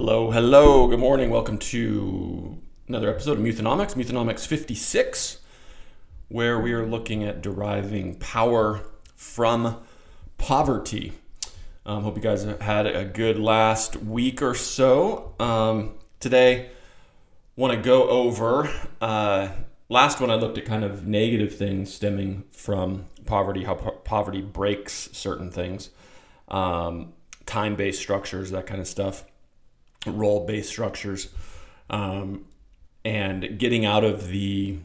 Hello, hello, good morning. Welcome to another episode of Muthanomics, Muthanomics 56, where we are looking at deriving power from poverty. Hope you guys had a good last week or so. Today, want to go over, last one I looked at kind of negative things stemming from poverty, how poverty breaks certain things, time-based structures, that kind of stuff. Role-based structures, and getting out of the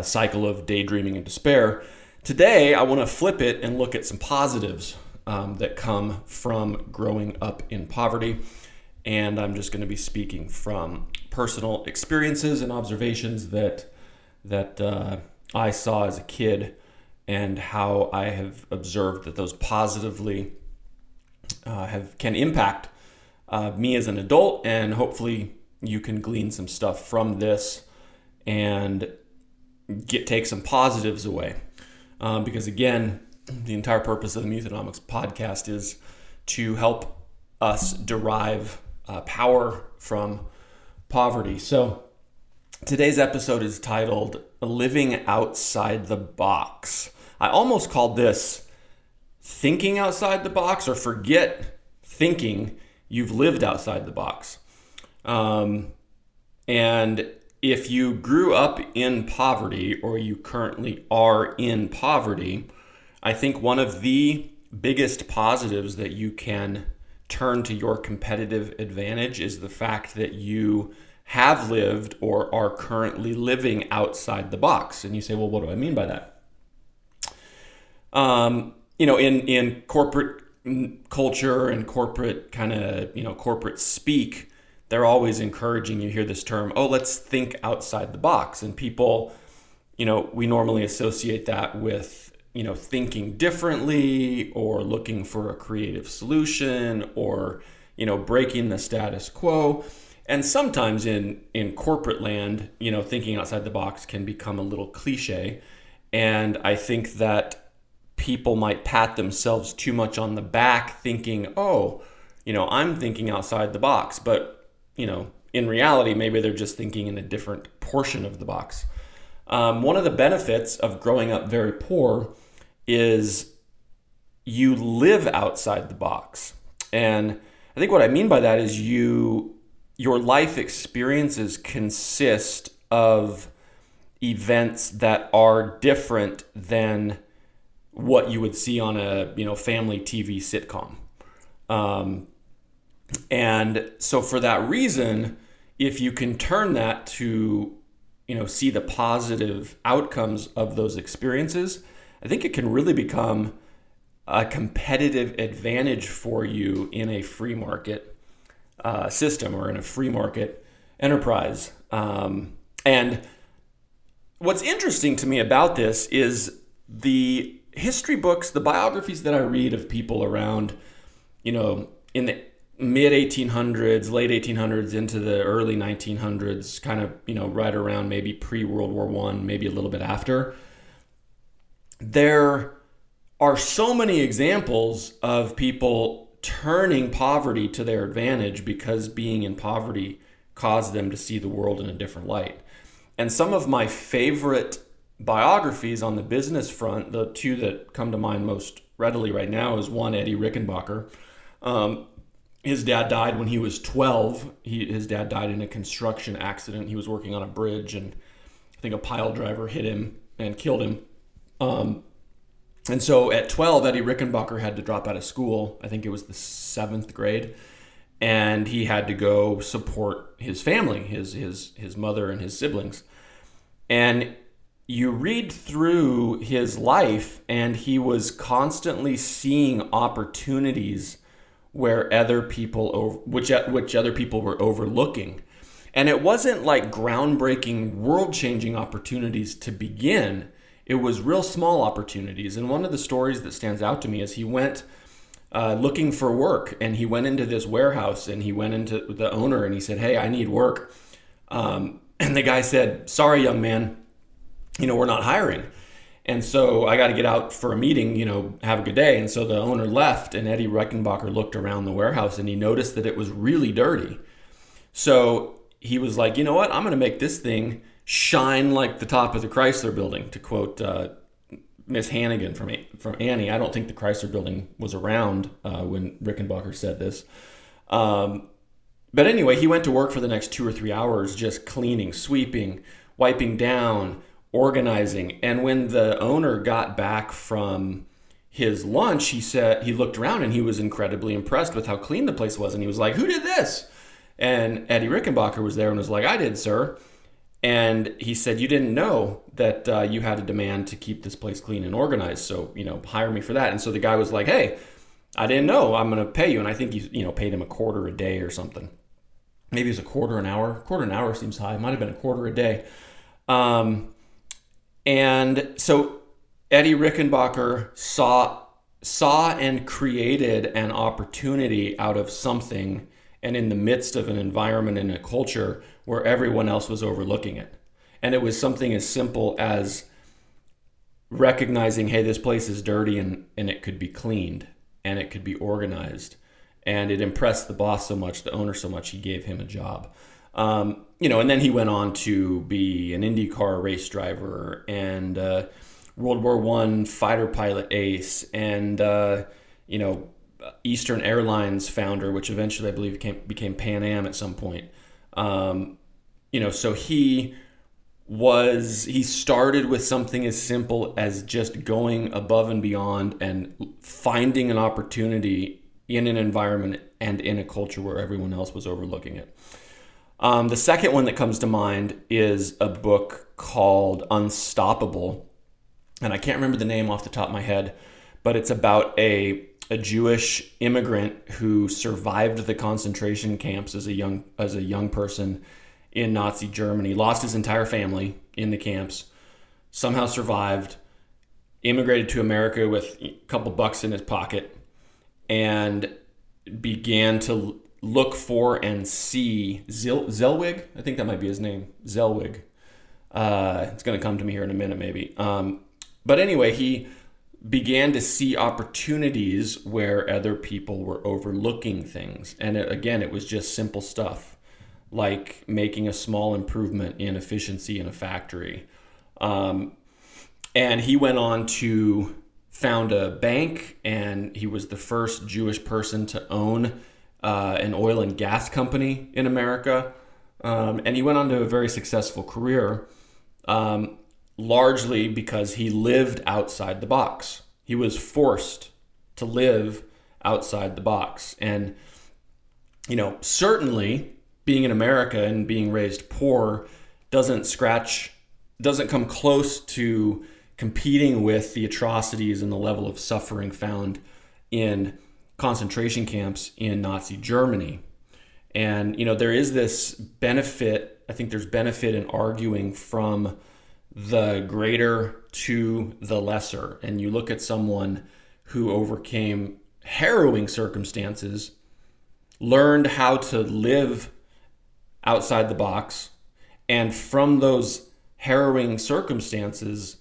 cycle of daydreaming and despair. Today, I want to flip it and look at some positives that come from growing up in poverty. And I'm just going to be speaking from personal experiences and observations that I saw as a kid and how I have observed that those positively can impact me as an adult, and hopefully you can glean some stuff from this and take some positives away. Because again, the entire purpose of the Muthanomics podcast is to help us derive power from poverty. So today's episode is titled Living Outside the Box. I almost called this Thinking Outside the Box, or Forget Thinking. You've lived outside the box. And if you grew up in poverty or you currently are in poverty, I think one of the biggest positives that you can turn to your competitive advantage is the fact that you have lived or are currently living outside the box. And you say, well, what do I mean by that? In corporate culture and corporate kind of, corporate speak, they're always encouraging, you hear this term, oh, let's think outside the box. And people, we normally associate that with, thinking differently or looking for a creative solution or, breaking the status quo. And sometimes in corporate land, thinking outside the box can become a little cliche. And I think that people might pat themselves too much on the back thinking, oh, I'm thinking outside the box. But, in reality, maybe they're just thinking in a different portion of the box. One of the benefits of growing up very poor is you live outside the box. And I think what I mean by that is your life experiences consist of events that are different than what you would see on a family TV sitcom, and so for that reason, if you can turn that to see the positive outcomes of those experiences, I think it can really become a competitive advantage for you in a free market system or in a free market enterprise. And what's interesting to me about this is the history books, the biographies that I read of people around, in the mid 1800s, late 1800s into the early 1900s, kind of, right around maybe pre-World War I, maybe a little bit after. There are so many examples of people turning poverty to their advantage because being in poverty caused them to see the world in a different light. And some of my favorite biographies on the business front, the two that come to mind most readily right now is one, Eddie Rickenbacker. His dad died when he was 12. His dad died in a construction accident. He was working on a bridge, and I think a pile driver hit him and killed him. And so at 12, Eddie Rickenbacker had to drop out of school. I think it was the 7th grade. And he had to go support his family, his mother and his siblings. And you read through his life, and he was constantly seeing opportunities where other people, which other people were overlooking. And it wasn't like groundbreaking, world-changing opportunities to begin. It was real small opportunities. And one of the stories that stands out to me is he went looking for work, and he went into this warehouse, and he went into the owner, and he said, hey, I need work. And the guy said, sorry, young man, we're not hiring. And so I got to get out for a meeting, have a good day. And so the owner left, and Eddie Rickenbacker looked around the warehouse, and he noticed that it was really dirty. So he was like, you know what? I'm going to make this thing shine like the top of the Chrysler building, to quote Miss Hannigan from Annie. I don't think the Chrysler building was around when Rickenbacker said this. But anyway, he went to work for the next 2 or 3 hours just cleaning, sweeping, wiping down, organizing. And when the owner got back from his lunch, he said he looked around and he was incredibly impressed with how clean the place was. And he was like, "Who did this?" And Eddie Rickenbacker was there and was like, "I did, sir." And he said, "You didn't know that you had a demand to keep this place clean and organized. So, you know, hire me for that." And so the guy was like, "Hey, I didn't know. I'm going to pay you." And I think he, paid him $0.25 a day or something. Maybe it's $0.25 an hour. $0.25 an hour seems high. It might have been $0.25 a day. And so Eddie Rickenbacker saw and created an opportunity out of something, and in the midst of an environment and a culture where everyone else was overlooking it. And it was something as simple as recognizing, hey, this place is dirty and it could be cleaned and it could be organized. And it impressed the boss so much, the owner so much, he gave him a job. And then he went on to be an IndyCar race driver and World War I fighter pilot ace and, Eastern Airlines founder, which eventually I believe became Pan Am at some point. So he started with something as simple as just going above and beyond and finding an opportunity in an environment and in a culture where everyone else was overlooking it. The second one that comes to mind is a book called Unstoppable. And I can't remember the name off the top of my head, but it's about a Jewish immigrant who survived the concentration camps as a young person in Nazi Germany, lost his entire family in the camps, somehow survived, immigrated to America with a couple bucks in his pocket, and began to look for and see Zellwig. I think that might be his name, Zellwig. It's going to come to me here in a minute, maybe. But anyway, he began to see opportunities where other people were overlooking things. And it was just simple stuff like making a small improvement in efficiency in a factory. And he went on to found a bank, and he was the first Jewish person to own an oil and gas company in America. And he went on to a very successful career. Largely because he lived outside the box. He was forced to live outside the box. And, certainly being in America and being raised poor doesn't come close to competing with the atrocities and the level of suffering found in concentration camps in Nazi Germany. And, there is this benefit. I think there's benefit in arguing from the greater to the lesser. And you look at someone who overcame harrowing circumstances, learned how to live outside the box, and from those harrowing circumstances,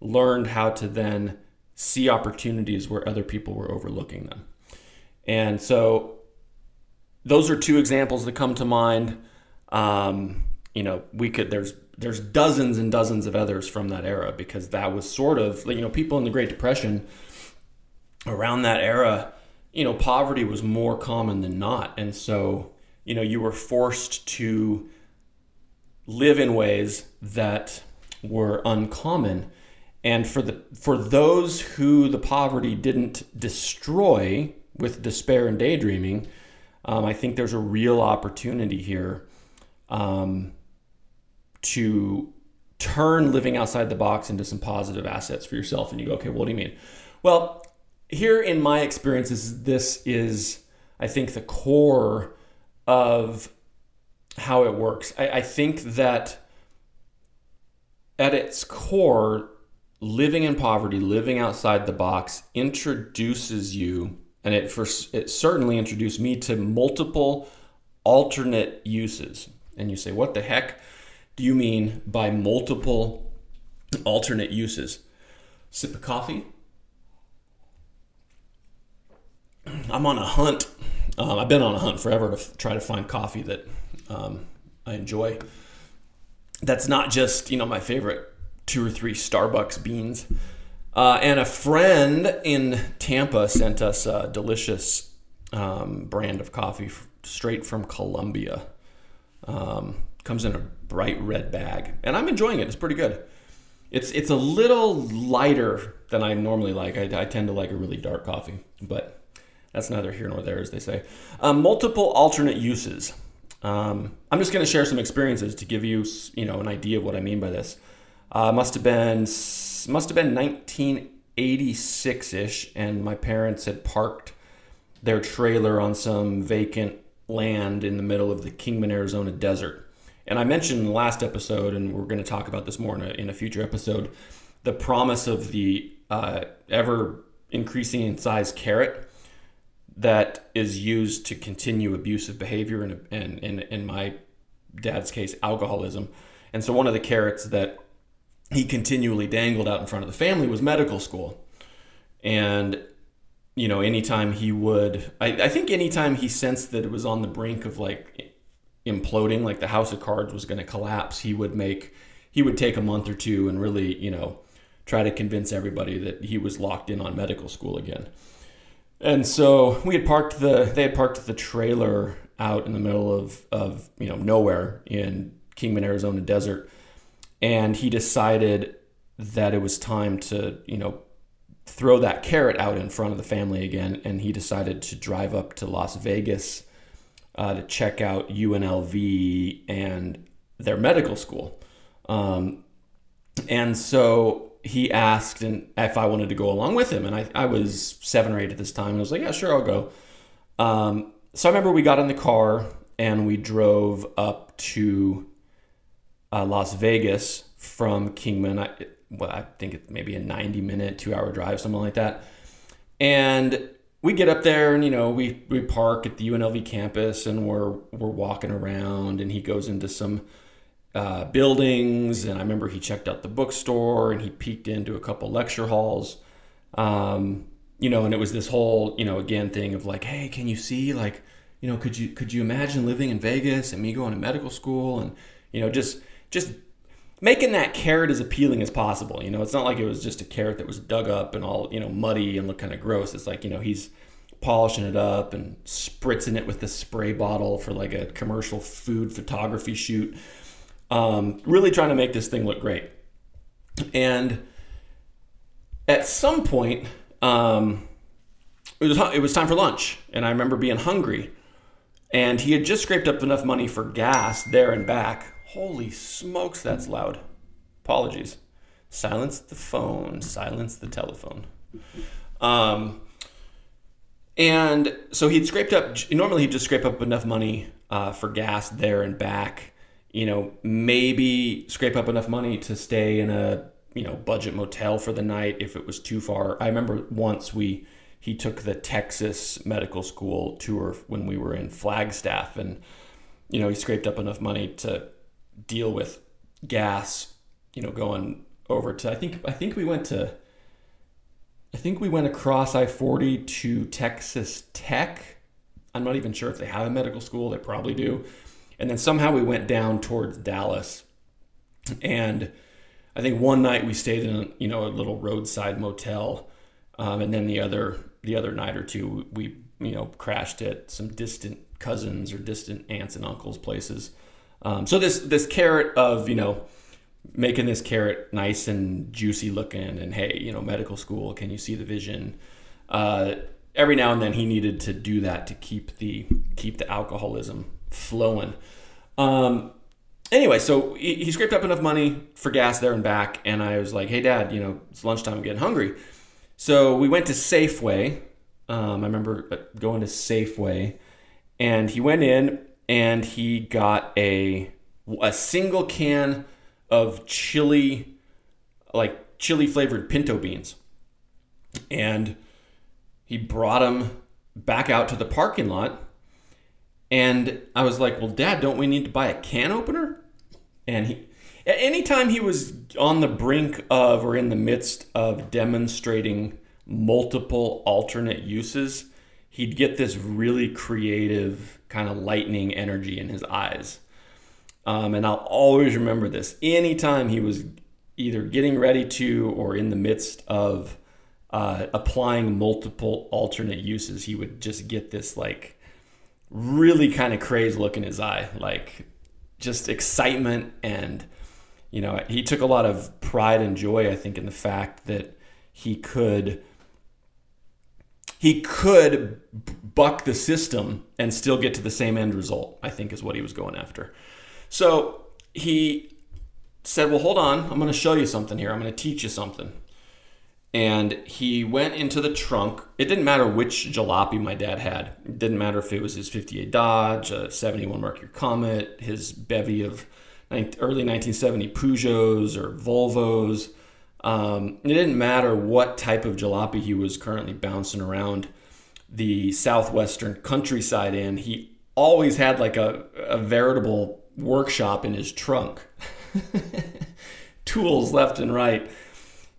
learned how to then see opportunities where other people were overlooking them. And so those are two examples that come to mind. There's dozens and dozens of others from that era, because that was sort of, people in the Great Depression around that era, poverty was more common than not. And so, you were forced to live in ways that were uncommon. And for those who the poverty didn't destroy with despair and daydreaming, I think there's a real opportunity here. To turn living outside the box into some positive assets for yourself. And you go, okay, what do you mean? Well, here in my experiences, this is, I think, the core of how it works. I think that at its core, living in poverty, living outside the box introduces you, and it certainly introduced me to multiple alternate uses. And you say, what the heck do you mean by multiple alternate uses? Sip of coffee. I'm on a hunt. I've been on a hunt forever to try to find coffee that I enjoy. That's not just, you know, my favorite 2 or 3 Starbucks beans. And a friend in Tampa sent us a delicious brand of coffee straight from Colombia. Comes in a bright red bag, and I'm enjoying it. It's pretty good. It's a little lighter than I normally like. I tend to like a really dark coffee, but that's neither here nor there, as they say. Multiple alternate uses. I'm just going to share some experiences to give you, you know, an idea of what I mean by this. Must have been 1986-ish, and my parents had parked their trailer on some vacant land in the middle of the Kingman, Arizona desert. And I mentioned in the last episode, and we're going to talk about this more in a future episode, the promise of the ever increasing in size carrot that is used to continue abusive behavior and in my dad's case, alcoholism. And so one of the carrots that he continually dangled out in front of the family was medical school. And, you know, anytime he would, I think anytime he sensed that it was on the brink of like imploding, like the house of cards was going to collapse, he would take a month or two and really, you know, try to convince everybody that he was locked in on medical school again. And so they had parked the trailer out in the middle of, you know, nowhere in Kingman, Arizona desert. And he decided that it was time to, you know, throw that carrot out in front of the family again. And he decided to drive up to Las Vegas to check out UNLV and their medical school. And so he asked if I wanted to go along with him. And I was 7 or 8 at this time. And I was like, yeah, sure, I'll go. So I remember we got in the car and we drove up to Las Vegas from Kingman. I think it's maybe a 90-minute, 2-hour drive, something like that. And we get up there and, you know, we park at the UNLV campus and we're walking around, and he goes into some buildings. And I remember he checked out the bookstore and he peeked into a couple lecture halls, you know, and it was this whole, you know, again, thing of like, hey, can you see, like, you know, could you imagine living in Vegas and me going to medical school and, you know, just making that carrot as appealing as possible. You know, it's not like it was just a carrot that was dug up and all, you know, muddy and looked kind of gross. It's like, you know, he's polishing it up and spritzing it with the spray bottle for like a commercial food photography shoot. Really trying to make this thing look great. And at some point, it was time for lunch, and I remember being hungry. And he had just scraped up enough money for gas there and back. Holy smokes, that's loud. Apologies. Silence the phone, silence the telephone. And so he'd scraped up, normally he'd just scrape up enough money for gas there and back, you know, maybe scrape up enough money to stay in a, you know, budget motel for the night if it was too far. I remember once he took the Texas medical school tour when we were in Flagstaff, and, you know, he scraped up enough money to deal with gas, you know, going over to, I think we went across I-40 to Texas Tech. I'm not even sure if they have a medical school. They probably do. And then somehow we went down towards Dallas. And I think one night we stayed in, you know, a little roadside motel. And then the other night or two, we, you know, crashed at some distant cousins or distant aunts and uncles' places. So this carrot of, you know, making this carrot nice and juicy looking, and hey, you know, medical school, can you see the vision? Every now and then he needed to do that to keep the alcoholism flowing. Anyway, so he scraped up enough money for gas there and back, and I was like, hey, Dad, you know, it's lunchtime, I'm getting hungry. So we went to Safeway. I remember going to Safeway, and he went in. And he got a single can of chili flavored pinto beans. And he brought them back out to the parking lot. And I was like, well, Dad, don't we need to buy a can opener? And he, at any time he was on the brink of or in the midst of demonstrating multiple alternate uses, he'd get this really creative kind of lightning energy in his eyes. And I'll always remember this. Anytime he was either getting ready to or in the midst of applying multiple alternate uses, he would just get this like really kind of crazed look in his eye, like just excitement. And, you know, he took a lot of pride and joy, I think, in the fact that he could buck the system and still get to the same end result, I think is what he was going after. So he said, well, hold on, I'm going to show you something here. I'm going to teach you something. And he went into the trunk. It didn't matter which jalopy my dad had. It didn't matter if it was his 58 Dodge, a 71 Mercury Comet, his bevy of early 1970 Peugeots or Volvos. It didn't matter what type of jalopy he was currently bouncing around the southwestern countryside in. He always had like a veritable workshop in his trunk. Tools left and right.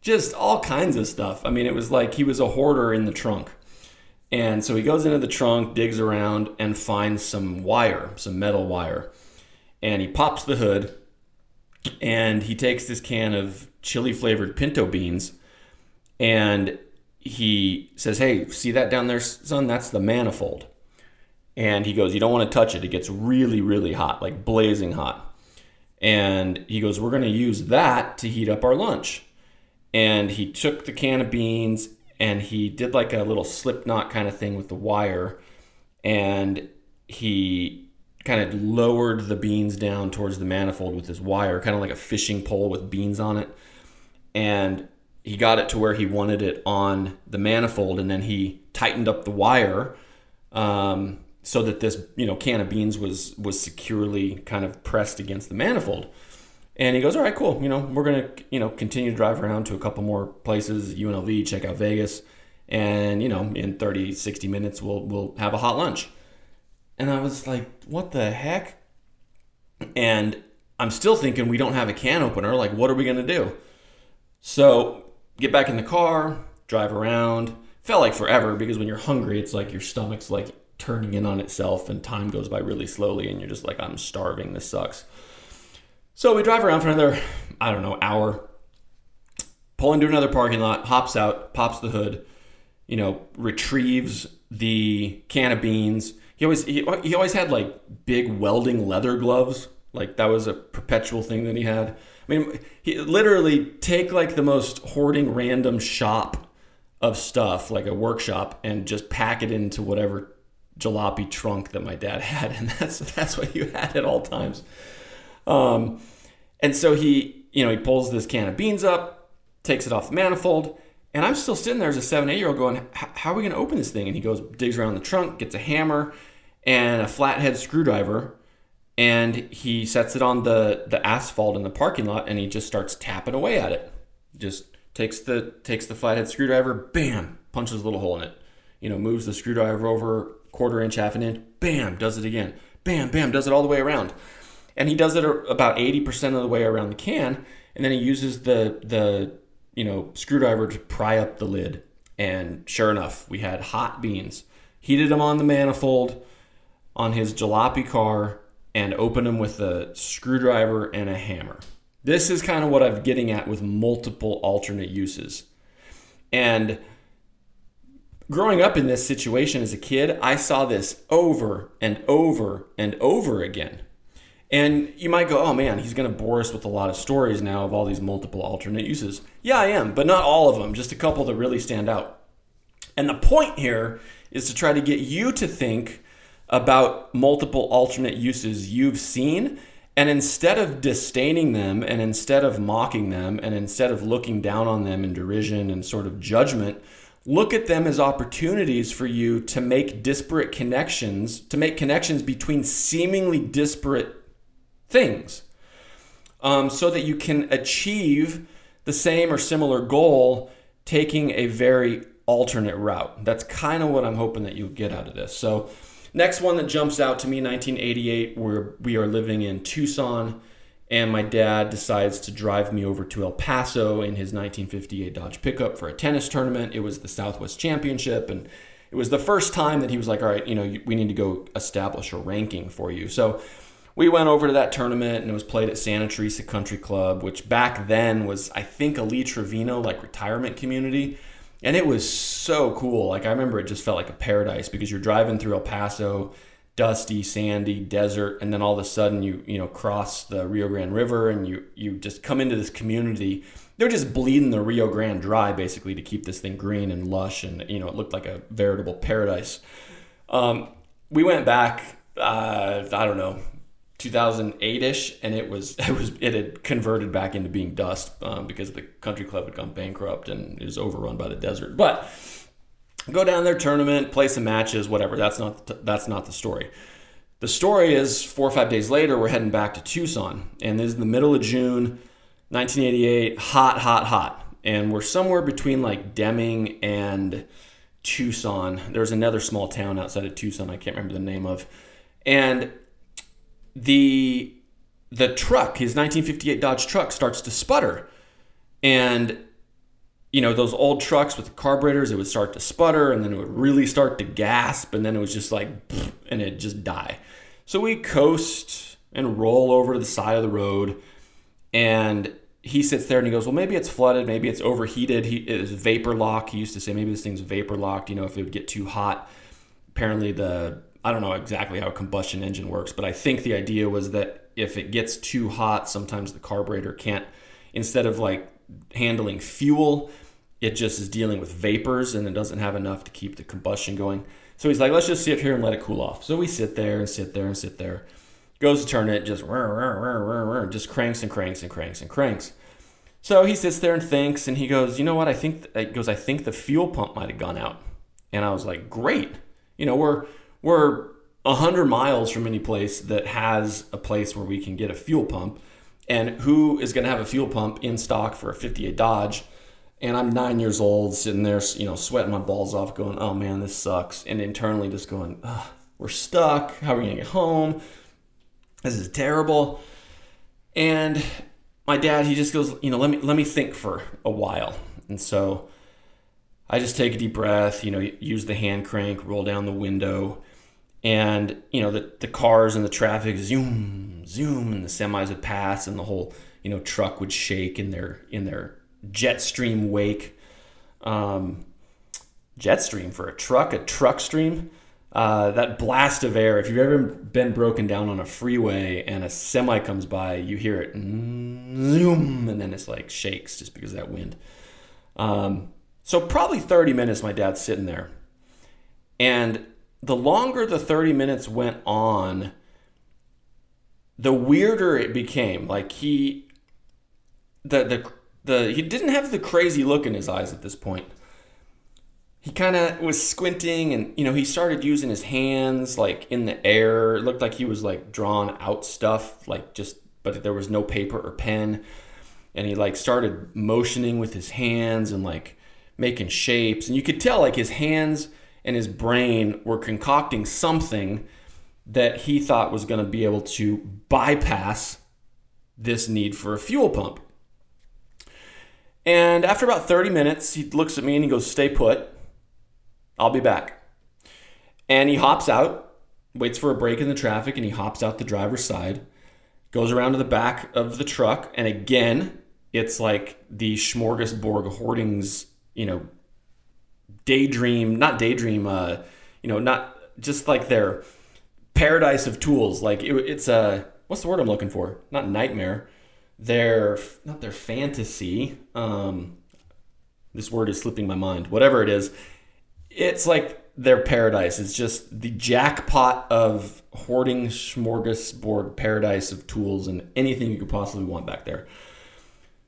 Just all kinds of stuff. I mean, it was like he was a hoarder in the trunk. And so he goes into the trunk, digs around, and finds some wire, some metal wire. And he pops the hood, and he takes this can of chili-flavored pinto beans, and he says, hey, see that down there, son? That's the manifold. And he goes, you don't want to touch it. It gets really, really hot, like blazing hot. And he goes, we're going to use that to heat up our lunch. And he took the can of beans and he did like a little slip knot kind of thing with the wire. And he kind of lowered the beans down towards the manifold with his wire, kind of like a fishing pole with beans on it. And he got it to where he wanted it on the manifold. And then he tightened up the wire so that this, can of beans was securely kind of pressed against the manifold. And he goes, all right, cool. We're going to, continue to drive around to a couple more places, UNLV, check out Vegas. And, in 30, 60 minutes, we'll have a hot lunch. And I was like, what the heck? And I'm still thinking we don't have a can opener. Like, what are we going to do? So get back in the car, drive around. Felt like forever because when you're hungry, it's like your stomach's like turning in on itself and time goes by really slowly. And you're just like, I'm starving. This sucks. So we drive around for another, hour, pull into another parking lot, hops out, pops the hood, retrieves the can of beans. He always had like big welding leather gloves. Like that was a perpetual thing that he had. I mean, he literally take like the most hoarding random shop of stuff, like a workshop, and just pack it into whatever jalopy trunk that my dad had. And that's what you had at all times. And so he pulls this can of beans up, takes it off the manifold, and I'm still sitting there as a 7-8-year-old going, how are we going to open this thing? And he goes, digs around the trunk, gets a hammer and a flathead screwdriver, and he sets it on the asphalt in the parking lot, and he just starts tapping away at it. Just takes the flathead screwdriver, bam, punches a little hole in it, moves the screwdriver over 1/4 inch, 1/2 inch, bam, does it again, bam, bam, does it all the way around. And he does it about 80% of the way around the can, and then he uses the screwdriver to pry up the lid. And sure enough, we had hot beans. Heated them on the manifold on his jalopy car and opened them with a screwdriver and a hammer. This is kind of what I'm getting at with multiple alternate uses. And growing up in this situation as a kid, I saw this over and over and over again. And you might go, oh man, he's going to bore us with a lot of stories now of all these multiple alternate uses. Yeah, I am, but not all of them, just a couple that really stand out. And the point here is to try to get you to think about multiple alternate uses you've seen. And instead of disdaining them, and instead of mocking them, and instead of looking down on them in derision and sort of judgment, look at them as opportunities for you to make disparate connections, to make connections between seemingly disparate things, so that you can achieve the same or similar goal taking a very alternate route. That's kind of what I'm hoping that you'll get out of this. So next one that jumps out to me, 1988, where we are living in Tucson, and my dad decides to drive me over to El Paso in his 1958 Dodge pickup for a tennis tournament. It was the Southwest Championship, and It was the first time that he was like, all right, you know, we need to go establish a ranking for you. So we went over to that tournament, and it was played at Santa Teresa Country Club, which back then was, I think, a Lee Trevino like retirement community. And it was so cool. Like, I remember it just felt like a paradise, because you're driving through El Paso, dusty, sandy, desert, and then all of a sudden you cross the Rio Grande River, and you just come into this community. They're just bleeding the Rio Grande dry, basically, to keep this thing green and lush, and it looked like a veritable paradise. We went back, I don't know, 2008-ish, and it had converted back into being dust, because the country club had gone bankrupt and is overrun by the desert. But go down there, tournament, play some matches, whatever. That's not the story. The story is 4 or 5 days later, we're heading back to Tucson, and this is the middle of June, 1988, hot. And we're somewhere between like Deming and Tucson. There's another small town outside of Tucson I can't remember the name of. And the truck, his 1958 Dodge truck, starts to sputter. And those old trucks with the carburetors, it would start to sputter, and then it would really start to gasp, and then it was just like, and it'd just die. So we coast and roll over to the side of the road, and he sits there and he goes, well, maybe it's flooded, maybe it's overheated. It was vapor lock. He used to say, maybe this thing's vapor locked, if it would get too hot. Apparently I don't know exactly how a combustion engine works, but I think the idea was that if it gets too hot, sometimes the carburetor can't, instead of like handling fuel, it just is dealing with vapors, and it doesn't have enough to keep the combustion going. So he's like, let's just sit here and let it cool off. So we sit there. Goes to turn it, just cranks and cranks and cranks and cranks. So he sits there and thinks, and he goes, you know what? I think the fuel pump might have gone out. And I was like, great. We're 100 miles from any place that has a place where we can get a fuel pump. And who is going to have a fuel pump in stock for a 58 Dodge? And I'm 9 years old, sitting there, sweating my balls off, going, oh man, this sucks. And internally just going, we're stuck. How are we going to get home? This is terrible. And my dad, he just goes, let me think for a while. And so I just take a deep breath, use the hand crank, roll down the window. And, the cars and the traffic, zoom, and the semis would pass, and the whole, truck would shake in their jet stream wake. Jet stream for a truck stream. That blast of air, if you've ever been broken down on a freeway and a semi comes by, you hear it, zoom, and then it's like shakes just because of that wind. So probably 30 minutes, my dad's sitting there. And the longer the 30 minutes went on, the weirder it became. Like he didn't have the crazy look in his eyes at this point. He kind of was squinting, and he started using his hands like in the air. It looked like he was like drawing out stuff, like just, but there was no paper or pen. And he like started motioning with his hands and like making shapes, and you could tell like his hands and his brain were concocting something that he thought was going to be able to bypass this need for a fuel pump. And after about 30 minutes, he looks at me and he goes, stay put. I'll be back. And he hops out, waits for a break in the traffic, and he hops out the driver's side, goes around to the back of the truck. And again, it's like the smorgasbord hoardings, not just like their paradise of tools. Like it's a, what's the word I'm looking for? Not nightmare. Not their fantasy. This word is slipping my mind. Whatever it is, it's like their paradise. It's just the jackpot of hoarding, smorgasbord, paradise of tools and anything you could possibly want back there.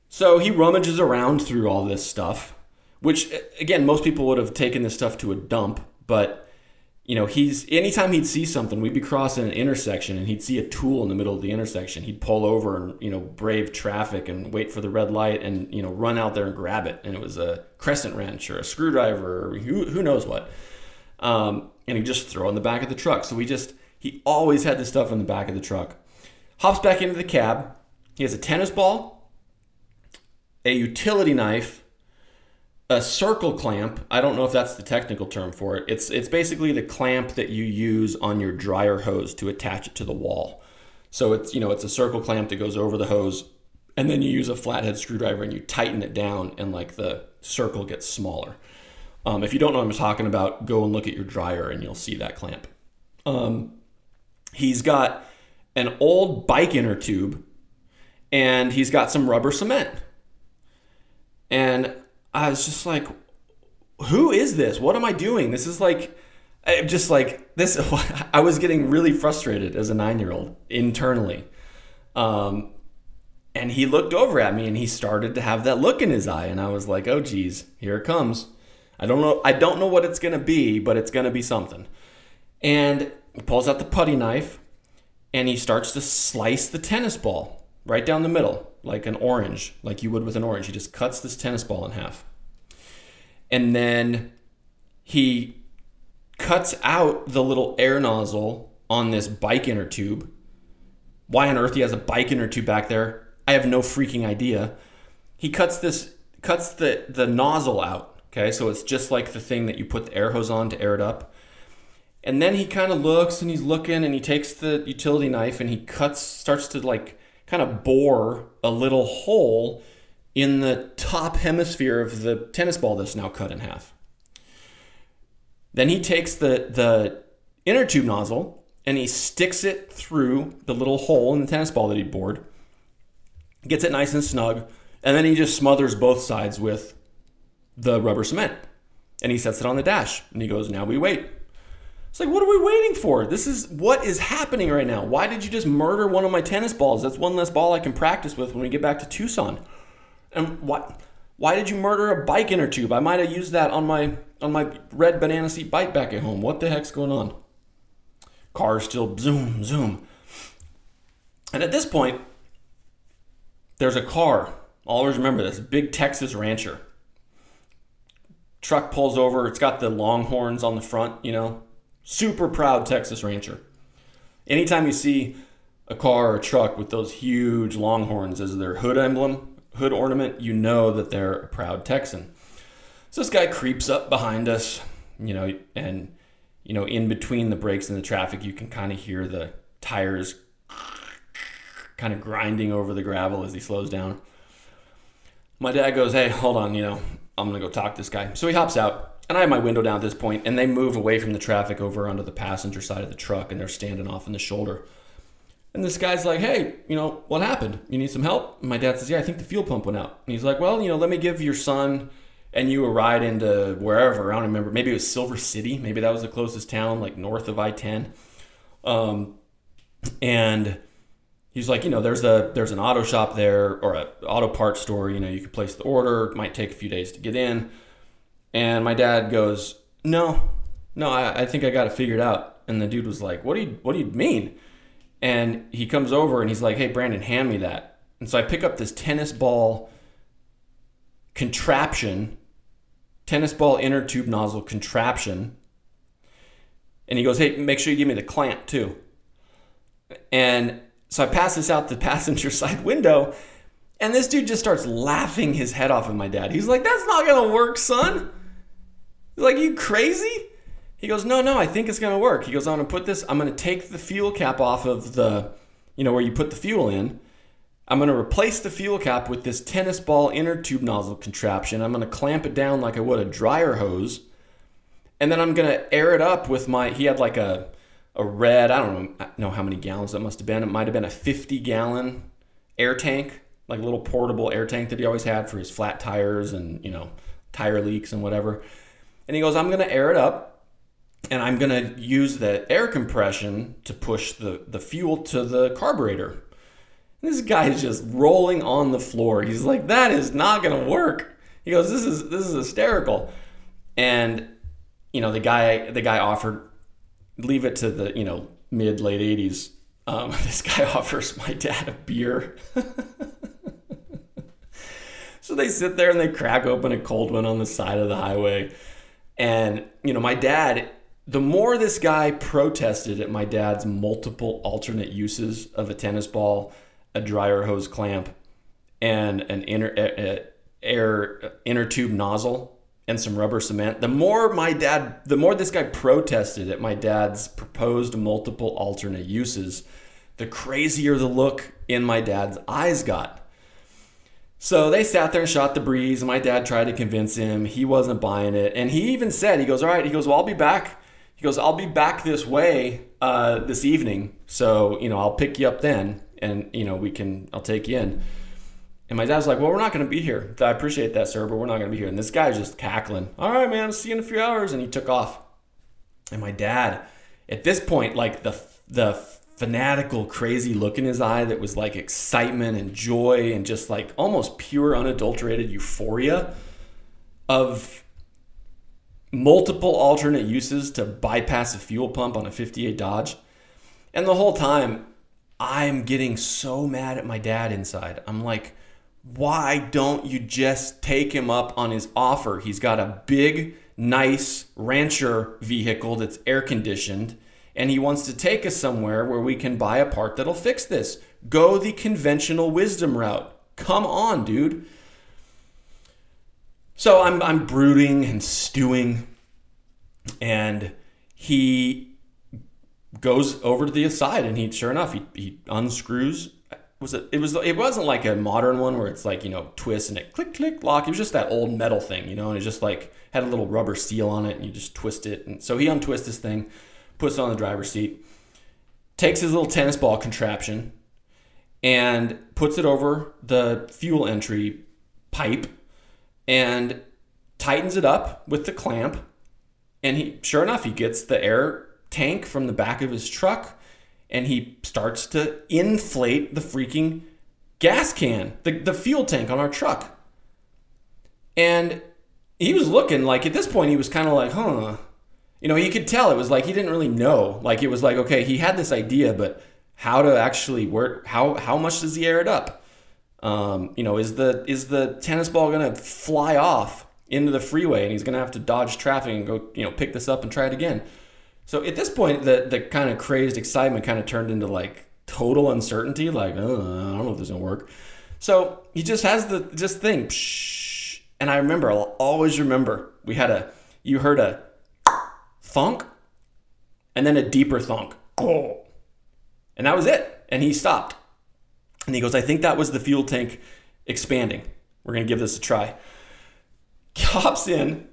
So he rummages around through all this stuff, which, again, most people would have taken this stuff to a dump, but anytime he'd see something, we'd be crossing an intersection and he'd see a tool in the middle of the intersection. He'd pull over and, brave traffic and wait for the red light and, run out there and grab it. And it was a crescent wrench or a screwdriver or who knows what. And he'd just throw it in the back of the truck. So he always had this stuff in the back of the truck. Hops back into the cab. He has a tennis ball, a utility knife, a circle clamp. I don't know if that's the technical term for it. It's basically the clamp that you use on your dryer hose to attach it to the wall. So it's, you know, it's a circle clamp that goes over the hose, and then you use a flathead screwdriver and you tighten it down, and like the circle gets smaller. If you don't know what I'm talking about, go and look at your dryer and you'll see that clamp. He's got an old bike inner tube, and he's got some rubber cement. And I was just like, who is this? What am I doing? This is like, just like this. I was getting really frustrated as a 9-year-old internally. And he looked over at me and he started to have that look in his eye. And I was like, oh geez, here it comes. I don't know what it's going to be, but it's going to be something. And he pulls out the putty knife and he starts to slice the tennis ball right down the middle, like an orange, like you would with an orange. He just cuts this tennis ball in half. And then he cuts out the little air nozzle on this bike inner tube. Why on earth he has a bike inner tube back there, I have no freaking idea. He cuts the nozzle out. Okay, so it's just like the thing that you put the air hose on to air it up. And then he kind of looks and he's looking and he takes the utility knife and he starts to like kind of bore a little hole in the top hemisphere of the tennis ball that's now cut in half. Then he takes the inner tube nozzle and he sticks it through the little hole in the tennis ball that he bored, gets it nice and snug, and then he just smothers both sides with the rubber cement, and he sets it on the dash and he goes, now we wait. It's like, what are we waiting for? This is what is happening right now. Why did you just murder one of my tennis balls? That's one less ball I can practice with when we get back to Tucson. And why did you murder a bike inner tube? I might have used that on my red banana seat bike back at home. What the heck's going on? Car still zoom zoom. And at this point, there's a car. I'll always remember this big Texas Rancher. Truck pulls over. It's got the Longhorns on the front, you know. Super proud Texas Rancher. Anytime you see a car or a truck with those huge Longhorns as their hood emblem, hood ornament, you know that they're a proud Texan. So this guy creeps up behind us, you know, and, you know, in between the brakes and the traffic, you can kind of hear the tires kind of grinding over the gravel as he slows down. My dad goes, hey, hold on, you know, I'm going to go talk to this guy. So he hops out, and I have my window down at this point, and they move away from the traffic over onto the passenger side of the truck, and they're standing off in the shoulder. And this guy's like, hey, you know, what happened? You need some help? And my dad says, yeah, I think the fuel pump went out. And he's like, well, you know, let me give your son and you a ride into wherever. I don't remember. Maybe it was Silver City. Maybe that was the closest town, like north of I-10. And he's like, you know, there's an auto shop there or an auto parts store. You know, you can place the order. It might take a few days to get in. And my dad goes, no, I think I got it figured out. And the dude was like, what do you mean? And he comes over and he's like, hey, Brandon, hand me that. And so I pick up this tennis ball contraption, tennis ball inner tube nozzle contraption. And he goes, hey, make sure you give me the clamp too. And so I pass this out the passenger side window, and this dude just starts laughing his head off at my dad. He's like, that's not going to work, son. He's like, you crazy? He goes, no, I think it's going to work. He goes, I'm going to take the fuel cap off of the, you know, where you put the fuel in. I'm going to replace the fuel cap with this tennis ball inner tube nozzle contraption. I'm going to clamp it down like I would a dryer hose. And then I'm going to air it up with he had like a red, I don't know how many gallons that must have been. It might have been a 50-gallon air tank, like a little portable air tank that he always had for his flat tires and, you know, tire leaks and whatever. And he goes, I'm going to air it up, and I'm going to use the air compression to push the fuel to the carburetor. And this guy is just rolling on the floor. He's like, that is not going to work. He goes, this is hysterical. And, you know, the guy offered... leave it to the, you know, mid, late 80s. This guy offers my dad a beer. So they sit there and they crack open a cold one on the side of the highway. And, you know, my dad, the more this guy protested at my dad's multiple alternate uses of a tennis ball, a dryer hose clamp, and an inner tube nozzle, and some rubber cement. The more this guy protested at my dad's proposed multiple alternate uses, the crazier the look in my dad's eyes got. So they sat there and shot the breeze, and my dad tried to convince him. He wasn't buying it. And he even said, he goes, all right, he goes, well, I'll be back. He goes, I'll be back this way this evening. So, you know, I'll pick you up then, and, you know, I'll take you in. And my dad's like, well, we're not going to be here. I appreciate that, sir, but we're not going to be here. And this guy's just cackling. All right, man, I'll see you in a few hours. And he took off. And my dad, at this point, like the fanatical, crazy look in his eye that was like excitement and joy and just like almost pure, unadulterated euphoria of multiple alternate uses to bypass a fuel pump on a 58 Dodge. And the whole time, I'm getting so mad at my dad inside. I'm like, why don't you just take him up on his offer? He's got a big, nice rancher vehicle that's air conditioned, and he wants to take us somewhere where we can buy a part that'll fix this. Go the conventional wisdom route. Come on, dude. So I'm brooding and stewing, and he goes over to the side, and he unscrews. It wasn't like a modern one where it's like, you know, twist and it click, click, lock. It was just that old metal thing, you know, and it just like had a little rubber seal on it, and you just twist it. And so he untwists this thing, puts it on the driver's seat, takes his little tennis ball contraption, and puts it over the fuel entry pipe and tightens it up with the clamp. And sure enough, he gets the air tank from the back of his truck, and he starts to inflate the freaking gas can, the fuel tank on our truck. And he was looking like, at this point, he was kind of like, huh. You know, you could tell it was like he didn't really know. Like, it was like, okay, he had this idea, but how to actually work, how much does he air it up? You know, is the tennis ball gonna fly off into the freeway, and he's gonna have to dodge traffic and go, you know, pick this up and try it again? So at this point, the kind of crazed excitement kind of turned into like total uncertainty. Like, I don't know if this is gonna work. So he just has this thing. Psh, and I'll always remember, you heard a thunk, and then a deeper thunk. Oh, and that was it. And he stopped. And he goes, I think that was the fuel tank expanding. We're going to give this a try. Hops in.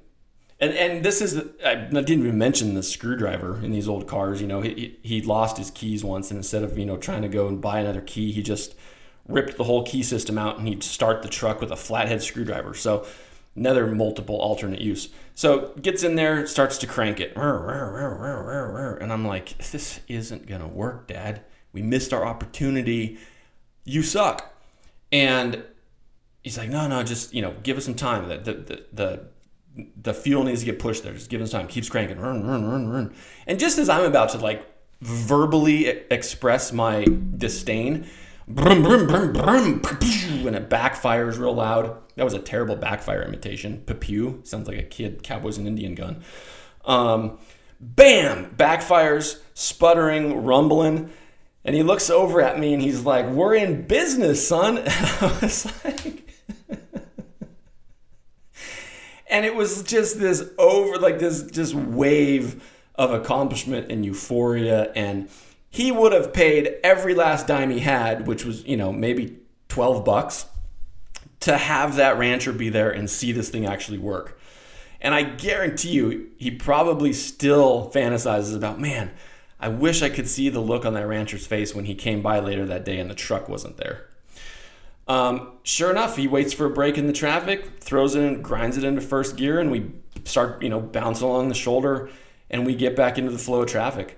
And this is, I didn't even mention the screwdriver in these old cars. You know, he lost his keys once, and instead of, you know, trying to go and buy another key, he just ripped the whole key system out, and he'd start the truck with a flathead screwdriver. So another multiple alternate use. So gets in there, starts to crank it. And I'm like, this isn't going to work, Dad. We missed our opportunity. You suck. And he's like, no, just, you know, give us some time. The fuel needs to get pushed there. Just give us time. Keeps cranking. And just as I'm about to like verbally express my disdain, and it backfires real loud. That was a terrible backfire imitation. Pew sounds like a kid, Cowboys and Indian gun. Bam, backfires, sputtering, rumbling. And he looks over at me, and he's like, we're in business, son. And I was like, and it was just this just wave of accomplishment and euphoria. And he would have paid every last dime he had, which was, you know, maybe $12, to have that rancher be there and see this thing actually work. And I guarantee you, he probably still fantasizes about, man, I wish I could see the look on that rancher's face when he came by later that day and the truck wasn't there. Sure enough, he waits for a break in the traffic, throws it in, grinds it into first gear, and we start, you know, bouncing along the shoulder, and we get back into the flow of traffic.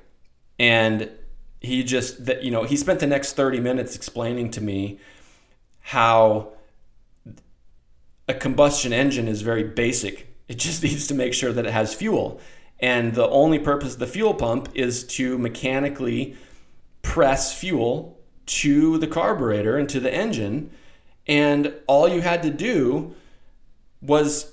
And he just, you know, he spent the next 30 minutes explaining to me how a combustion engine is very basic. It just needs to make sure that it has fuel. And the only purpose of the fuel pump is to mechanically press fuel to the carburetor and to the engine. And all you had to do was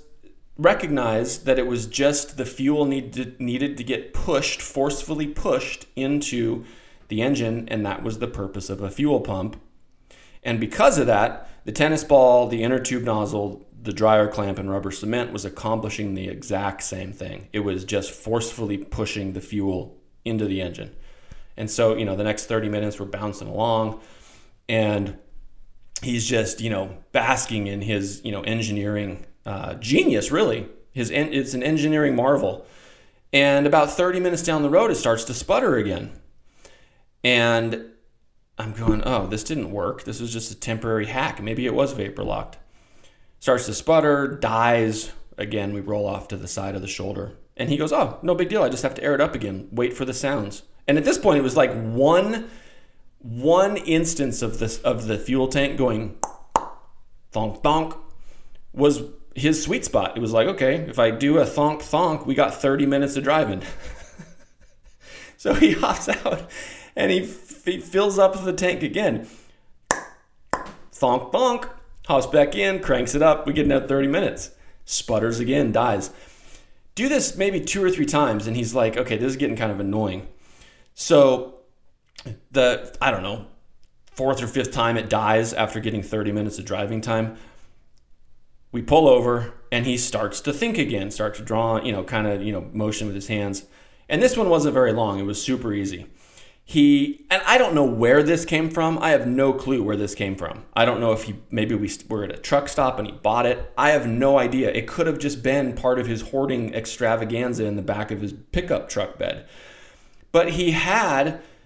recognize that it was just the fuel needed to get pushed, forcefully pushed into the engine. And that was the purpose of a fuel pump. And because of that, the tennis ball, the inner tube nozzle, the dryer clamp and rubber cement was accomplishing the exact same thing. It was just forcefully pushing the fuel into the engine. And so, you know, the next 30 minutes we're bouncing along and he's just, you know, basking in his, you know, engineering genius, really. It's an engineering marvel. And about 30 minutes down the road, it starts to sputter again. And I'm going, oh, this didn't work. This was just a temporary hack. Maybe it was vapor locked. Starts to sputter, dies. Again, we roll off to the side of the shoulder. And he goes, oh, no big deal. I just have to air it up again. Wait for the sounds. And at this point, it was like one instance of this of the fuel tank going thonk thonk was his sweet spot. It was like, okay, if I do a thonk thonk, we got 30 minutes of driving. So he hops out and he fills up the tank again. Thonk thonk, hops back in, cranks it up. We get another 30 minutes. Sputters again, dies. Do this maybe 2 or 3 times, and he's like, okay, this is getting kind of annoying. So the, I don't know, 4th or 5th time it dies after getting 30 minutes of driving time. We pull over and he starts to think again, starts to draw, you know, kind of, you know, motion with his hands. And this one wasn't very long. It was super easy. And I don't know where this came from. I have no clue where this came from. I don't know if maybe we were at a truck stop and he bought it. I have no idea. It could have just been part of his hoarding extravaganza in the back of his pickup truck bed. But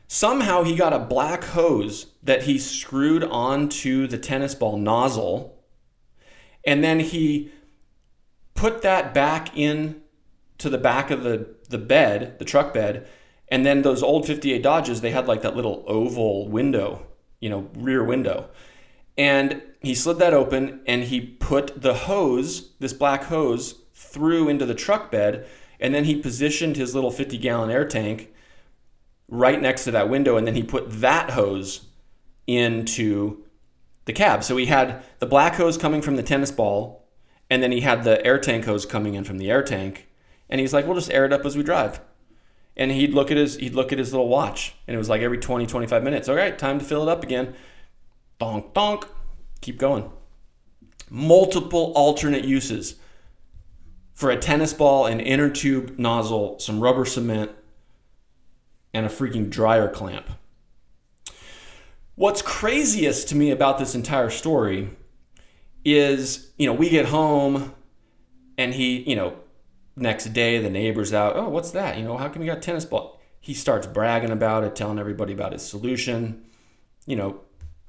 somehow he got a black hose that he screwed onto the tennis ball nozzle. And then he put that back in to the back of the bed, the truck bed. And then those old 58 Dodges, they had like that little oval window, you know, rear window. And he slid that open and he put the hose, this black hose, through into the truck bed. And then he positioned his little 50-gallon air tank right next to that window. And then he put that hose into the cab. So he had the black hose coming from the tennis ball. And then he had the air tank hose coming in from the air tank. And he's like, we'll just air it up as we drive. And he'd look at his little watch. And it was like every 20, 25 minutes. All right, time to fill it up again. Donk, donk. Keep going. Multiple alternate uses for a tennis ball, an inner tube nozzle, some rubber cement, and a freaking dryer clamp. What's craziest to me about this entire story is, you know, we get home and he, you know, next day the neighbor's out, oh, what's that? You know, how come you got a tennis ball? He starts bragging about it, telling everybody about his solution. You know,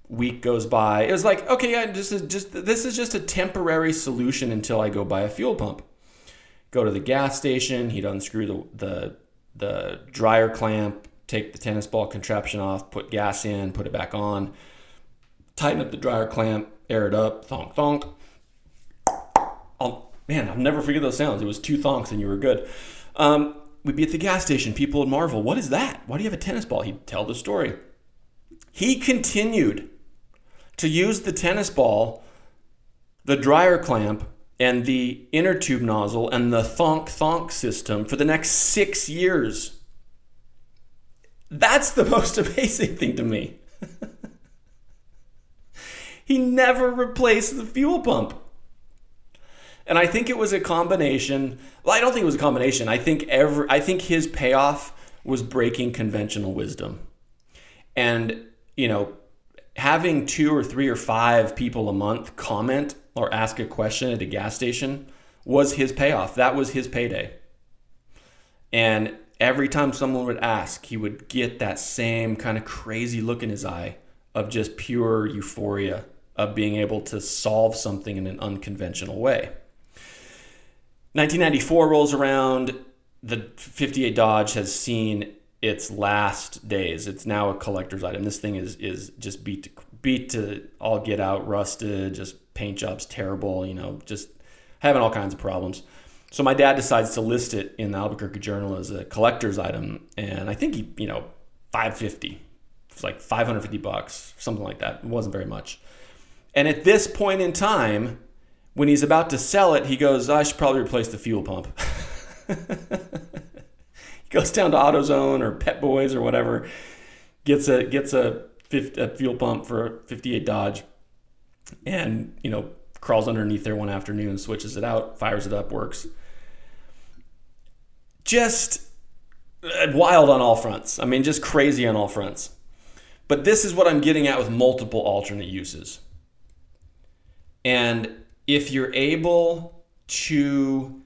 week goes by. It was like, okay, yeah, this is just a temporary solution until I go buy a fuel pump. Go to the gas station, he'd unscrew the dryer clamp, take the tennis ball contraption off, put gas in, put it back on, tighten up the dryer clamp, air it up, thonk, thonk. Oh, man, I'll never forget those sounds. It was 2 thonks and you were good. We'd be at the gas station. People would marvel, what is that? Why do you have a tennis ball? He'd tell the story. He continued to use the tennis ball, the dryer clamp, and the inner tube nozzle and the thonk thonk system for the next 6 years. That's the most amazing thing to me. He never replaced the fuel pump. And I think it was a combination. Well, I don't think it was a combination. I think his payoff was breaking conventional wisdom. And, you know, having 2 or 3 or 5 people a month comment or ask a question at a gas station was his payoff. That was his payday. And every time someone would ask, he would get that same kind of crazy look in his eye of just pure euphoria of being able to solve something in an unconventional way. 1994 rolls around. The 58 Dodge has seen its last days. It's now a collector's item. This thing is just beat to all get out, rusted, just paint job's terrible, you know, just having all kinds of problems. So my dad decides to list it in the Albuquerque Journal as a collector's item. And I think he, you know, $550. It's like $550, something like that. It wasn't very much. And at this point in time, when he's about to sell it, he goes, I should probably replace the fuel pump. He goes down to AutoZone or Pet Boys or whatever, gets a fuel pump for a 58 Dodge, and, you know, crawls underneath there one afternoon, switches it out, fires it up, works. Just wild on all fronts. I mean, just crazy on all fronts. But this is what I'm getting at with multiple alternate uses. And if you're able to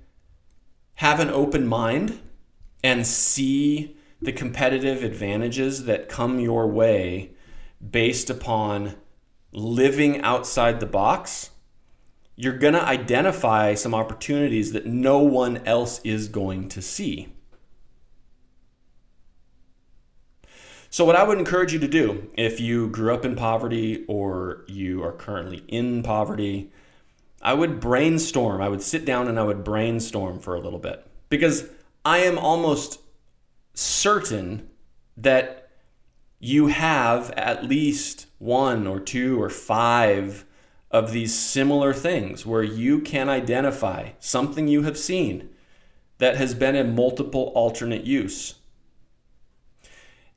have an open mind and see the competitive advantages that come your way based upon living outside the box, you're going to identify some opportunities that no one else is going to see. So what I would encourage you to do, if you grew up in poverty or you are currently in poverty, I would brainstorm. I would sit down and I would brainstorm for a little bit, because I am almost certain that you have at least one or two or five of these similar things where you can identify something you have seen that has been in multiple alternate use.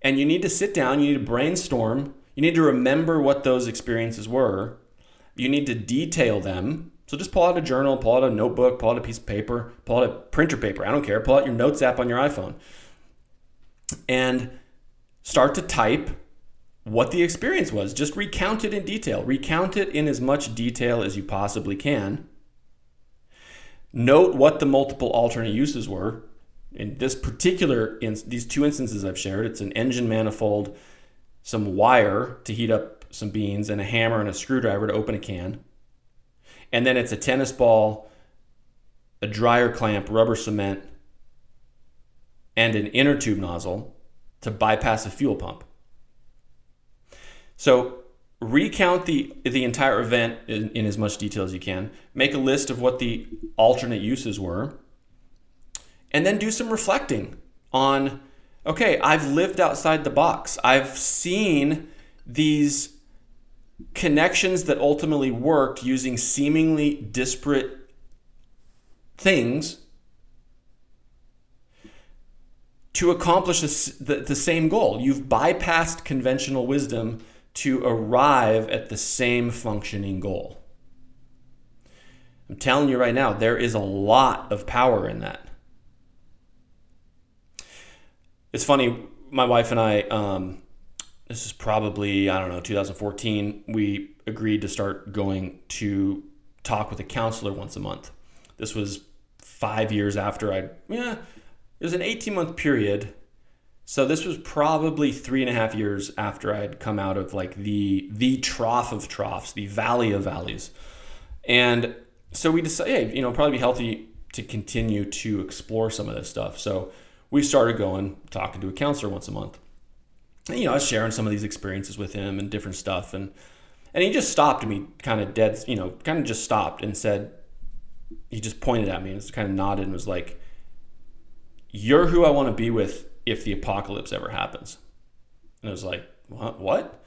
And you need to sit down, you need to brainstorm, you need to remember what those experiences were, you need to detail them. So just pull out a journal, pull out a notebook, pull out a piece of paper, pull out a printer paper, I don't care, pull out your notes app on your iPhone, and start to type what the experience was. Just recount it in detail. Recount it in as much detail as you possibly can. Note what the multiple alternate uses were. In this particular, in these two instances I've shared, it's an engine manifold, some wire to heat up some beans, and a hammer and a screwdriver to open a can. And then it's a tennis ball, a dryer clamp, rubber cement, and an inner tube nozzle to bypass a fuel pump. So recount the entire event in as much detail as you can. Make a list of what the alternate uses were. And then do some reflecting on, okay, I've lived outside the box. I've seen these connections that ultimately worked using seemingly disparate things to accomplish the same goal. You've bypassed conventional wisdom to arrive at the same functioning goal. I'm telling you right now, there is a lot of power in that. It's funny, my wife and I, this is probably, 2014, we agreed to start going to talk with a counselor once a month. This was 5 years after it was an 18-month period. So this was probably 3.5 years after I'd come out of like the trough of troughs, the valley of valleys. And so we decided, hey, probably be healthy to continue to explore some of this stuff. So we started going, talking to a counselor once a month. And, I was sharing some of these experiences with him and different stuff. And he just stopped me kind of just stopped and said, he just pointed at me and just kind of nodded and was like, "You're who I want to be with if the apocalypse ever happens." And I was like, what?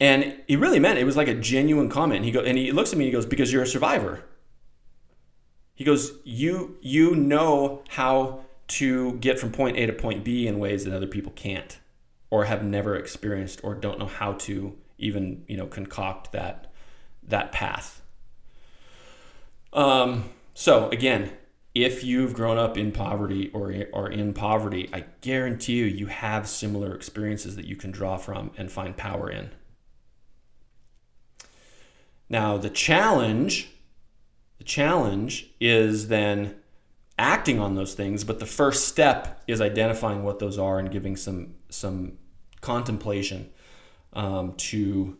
And he really meant it. It was like a genuine comment. He looks at me and he goes, "Because you're a survivor." He goes, you know how to get from point A to point B in ways that other people can't, or have never experienced, or don't know how to even, concoct that path. So again, if you've grown up in poverty or are in poverty, I guarantee you have similar experiences that you can draw from and find power in. Now, the challenge is then acting on those things, but the first step is identifying what those are and giving some contemplation to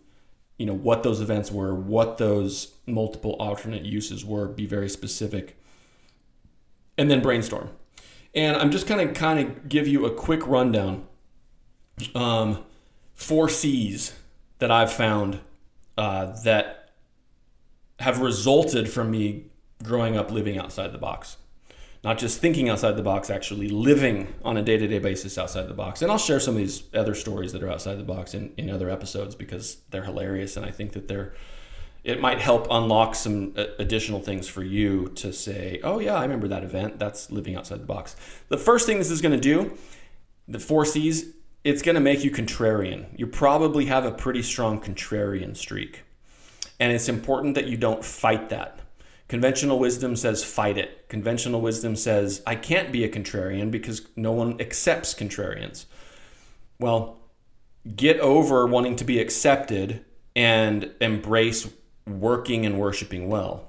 what those events were, what those multiple alternate uses were. Be very specific, and then brainstorm. And I'm just going to kind of give you a quick rundown. 4 C's that I've found that have resulted from me growing up living outside the box. Not just thinking outside the box, actually living on a day-to-day basis outside the box. And I'll share some of these other stories that are outside the box in other episodes, because they're hilarious, and I think that it might help unlock some additional things for you to say, oh yeah, I remember that event. That's living outside the box. The first thing this is going to do, the 4 C's, it's going to make you contrarian. You probably have a pretty strong contrarian streak. And it's important that you don't fight that. Conventional wisdom says fight it. Conventional wisdom says I can't be a contrarian because no one accepts contrarians. Well, get over wanting to be accepted and embrace working and worshiping well.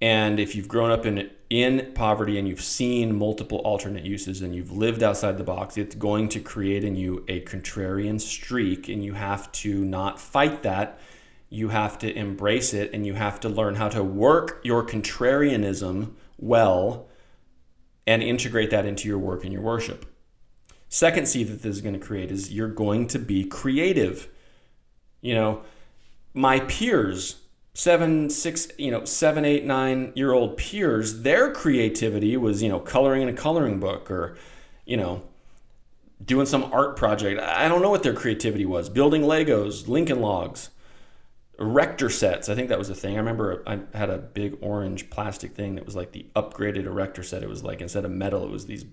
And if you've grown up in poverty and you've seen multiple alternate uses and you've lived outside the box, it's going to create in you a contrarian streak, and you have to not fight that. You have to embrace it, and you have to learn how to work your contrarianism well and integrate that into your work and your worship. Second seed that this is going to create is you're going to be creative. You know, my peers, 7, 8, 9 year old peers, their creativity was, coloring in a coloring book or, doing some art project. I don't know what their creativity was. Building Legos, Lincoln Logs, erector sets. I think that was a thing. I remember I had a big orange plastic thing that was like the upgraded erector set. It was like, instead of metal, it was these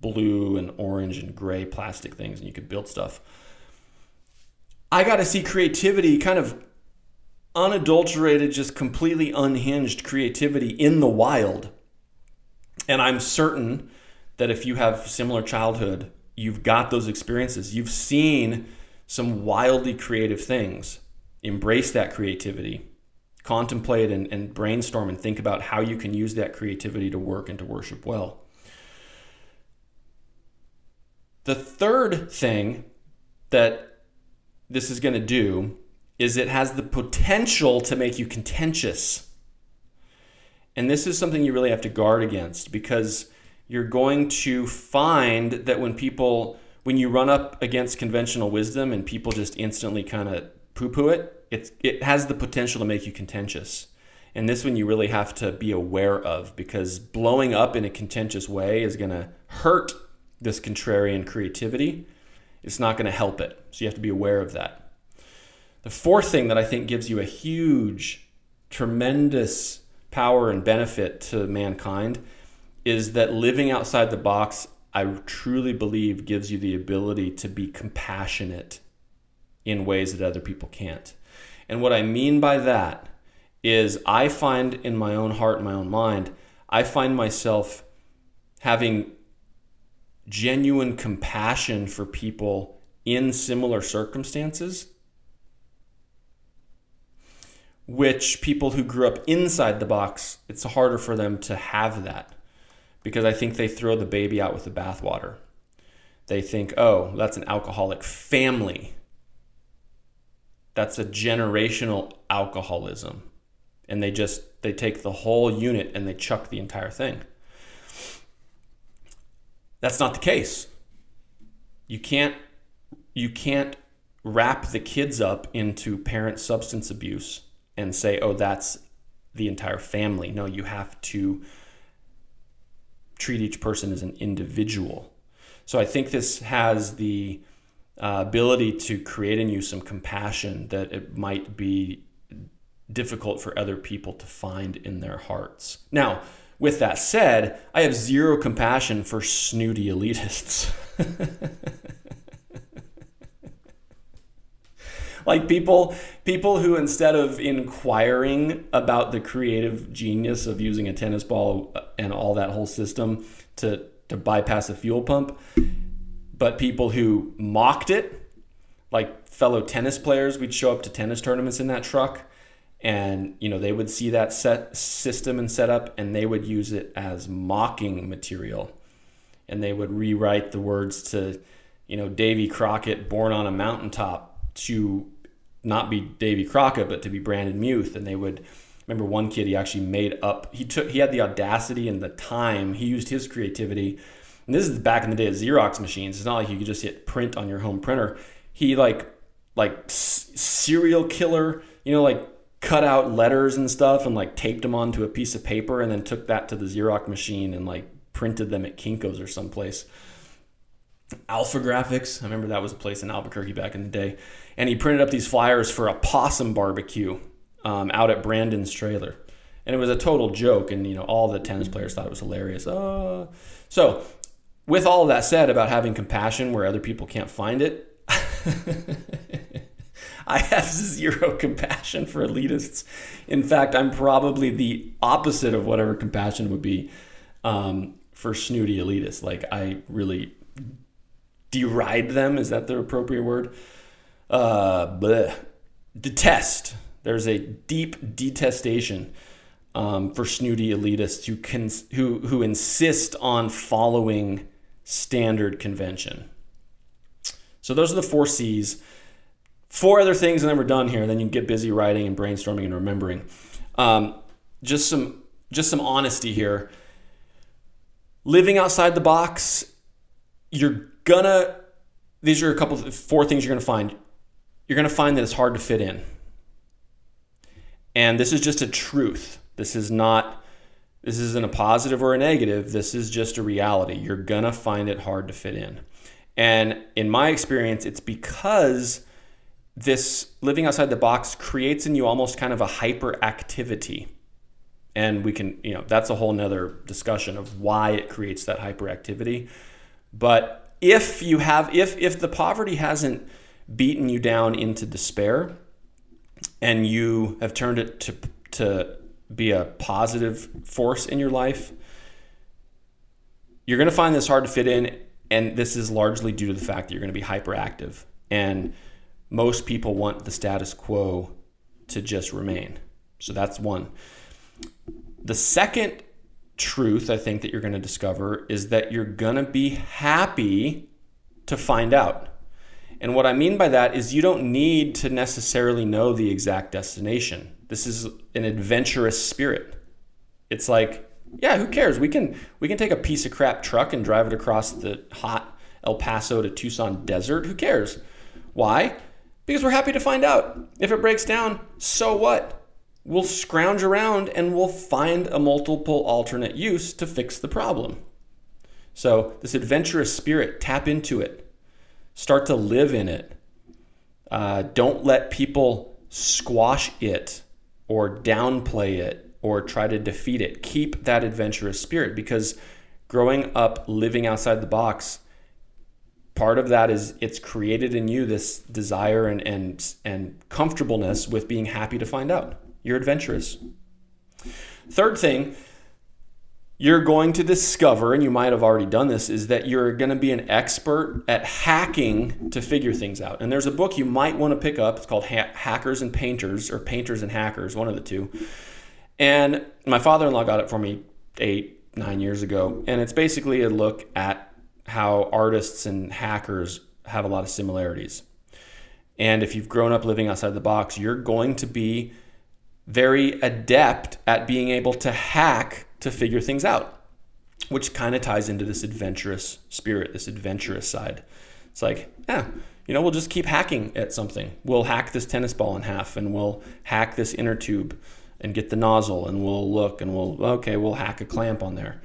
blue and orange and gray plastic things, and you could build stuff. I got to see creativity, kind of unadulterated, just completely unhinged creativity in the wild. And I'm certain that if you have similar childhood, you've got those experiences. You've seen some wildly creative things. Embrace that creativity. Contemplate and brainstorm and think about how you can use that creativity to work and to worship well. The third thing that this is going to do is it has the potential to make you contentious. And this is something you really have to guard against, because you're going to find that when you run up against conventional wisdom and people just instantly kind of poo-poo it, it has the potential to make you contentious. And this one you really have to be aware of, because blowing up in a contentious way is going to hurt this contrarian creativity. It's not going to help it. So you have to be aware of that. The fourth thing that I think gives you a huge, tremendous power and benefit to mankind is that living outside the box, I truly believe, gives you the ability to be compassionate in ways that other people can't. And what I mean by that is I find in my own heart, my own mind, I find myself having genuine compassion for people in similar circumstances, which people who grew up inside the box, it's harder for them to have that, because I think they throw the baby out with the bathwater. They think, oh, that's an alcoholic family. That's a generational alcoholism. And they take the whole unit and they chuck the entire thing. That's not the case. You can't wrap the kids up into parent substance abuse and say, oh, that's the entire family. No, you have to treat each person as an individual. So I think this has the ability to create in you some compassion that it might be difficult for other people to find in their hearts. Now, with that said, I have zero compassion for snooty elitists. Like people who, instead of inquiring about the creative genius of using a tennis ball and all that whole system to bypass a fuel pump, but people who mocked it, like fellow tennis players, we'd show up to tennis tournaments in that truck, and they would see that system and setup, and they would use it as mocking material, and they would rewrite the words to, Davy Crockett, born on a mountaintop, to not be Davy Crockett, but to be Brandon Muth. And they would remember one kid, he actually made up, he had the audacity and the time, he used his creativity. And this is back in the day of Xerox machines. It's not like you could just hit print on your home printer. He like serial killer, cut out letters and stuff and taped them onto a piece of paper and then took that to the Xerox machine and printed them at Kinko's or someplace. Alpha Graphics, I remember that was a place in Albuquerque back in the day, and he printed up these flyers for a possum barbecue out at Brandon's trailer, and it was a total joke, and all the tennis players thought it was hilarious. So with all that said about having compassion where other people can't find it, I have zero compassion for elitists. In fact, I'm probably the opposite of whatever compassion would be for snooty elitists. Like, I really deride them. Is that the appropriate word? Detest. There's a deep detestation for snooty elitists who insist on following standard convention. So those are the four C's. Four other things, and then we're done here. Then you get busy writing and brainstorming and remembering. Just some honesty here. Living outside the box, these are four things you're gonna find. You're gonna find that it's hard to fit in. And this is just a truth. This isn't a positive or a negative. This is just a reality. You're gonna find it hard to fit in. And in my experience, it's because this living outside the box creates in you almost kind of a hyperactivity. And we can, that's a whole nother discussion of why it creates that hyperactivity. But if the poverty hasn't beaten you down into despair and you have turned it to be a positive force in your life, you're going to find this hard to fit in. And this is largely due to the fact that you're going to be hyperactive. And most people want the status quo to just remain. So that's one. The second truth I think that you're going to discover is that you're going to be happy to find out. And what I mean by that is you don't need to necessarily know the exact destination. This is an adventurous spirit. It's like, yeah, who cares? We can take a piece of crap truck and drive it across the hot El Paso to Tucson desert. Who cares? Why? Because we're happy to find out. If it breaks down, so what? We'll scrounge around and we'll find a multiple alternate use to fix the problem. So this adventurous spirit, tap into it. Start to live in it. Don't let people squash it or downplay it or try to defeat it. Keep that adventurous spirit, because growing up, living outside the box, part of that is it's created in you this desire and comfortableness with being happy to find out. You're adventurous. Third thing you're going to discover, and you might have already done this, is that you're going to be an expert at hacking to figure things out. And there's a book you might want to pick up. It's called Hackers and Painters, or Painters and Hackers, one of the two. And my father-in-law got it for me 8-9 years ago. And it's basically a look at how artists and hackers have a lot of similarities. And if you've grown up living outside the box, you're going to be very adept at being able to hack to figure things out, which kind of ties into this adventurous spirit, this adventurous side. It's like, we'll just keep hacking at something. We'll hack this tennis ball in half, and we'll hack this inner tube and get the nozzle, and we'll look, and we'll hack a clamp on there.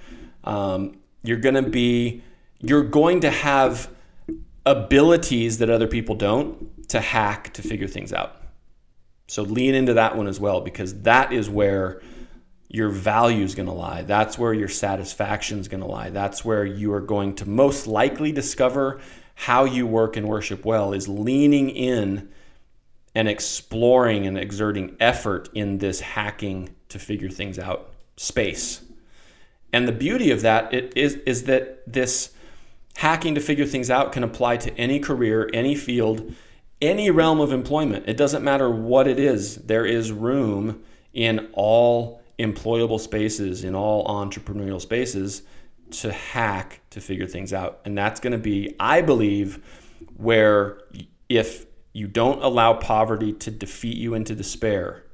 You're going to have abilities that other people don't to hack to figure things out. So lean into that one as well, because that is where your value is going to lie. That's where your satisfaction is going to lie. That's where you are going to most likely discover how you work and worship well, is leaning in and exploring and exerting effort in this hacking to figure things out space. And the beauty of that is that this hacking to figure things out can apply to any career, any field, any realm of employment. It doesn't matter what it is. There is room in all employable spaces, in all entrepreneurial spaces, to hack to figure things out. And that's going to be, I believe, where if you don't allow poverty to defeat you into despair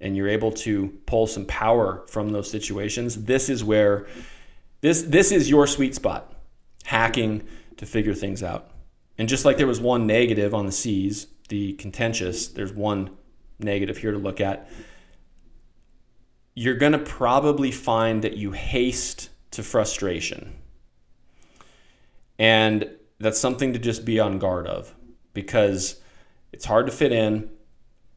and you're able to pull some power from those situations, this is where this is your sweet spot. Hacking to figure things out. And just like there was one negative on the C's, the contentious, there's one negative here to look at. You're going to probably find that you haste to frustration. And that's something to just be on guard of, because it's hard to fit in.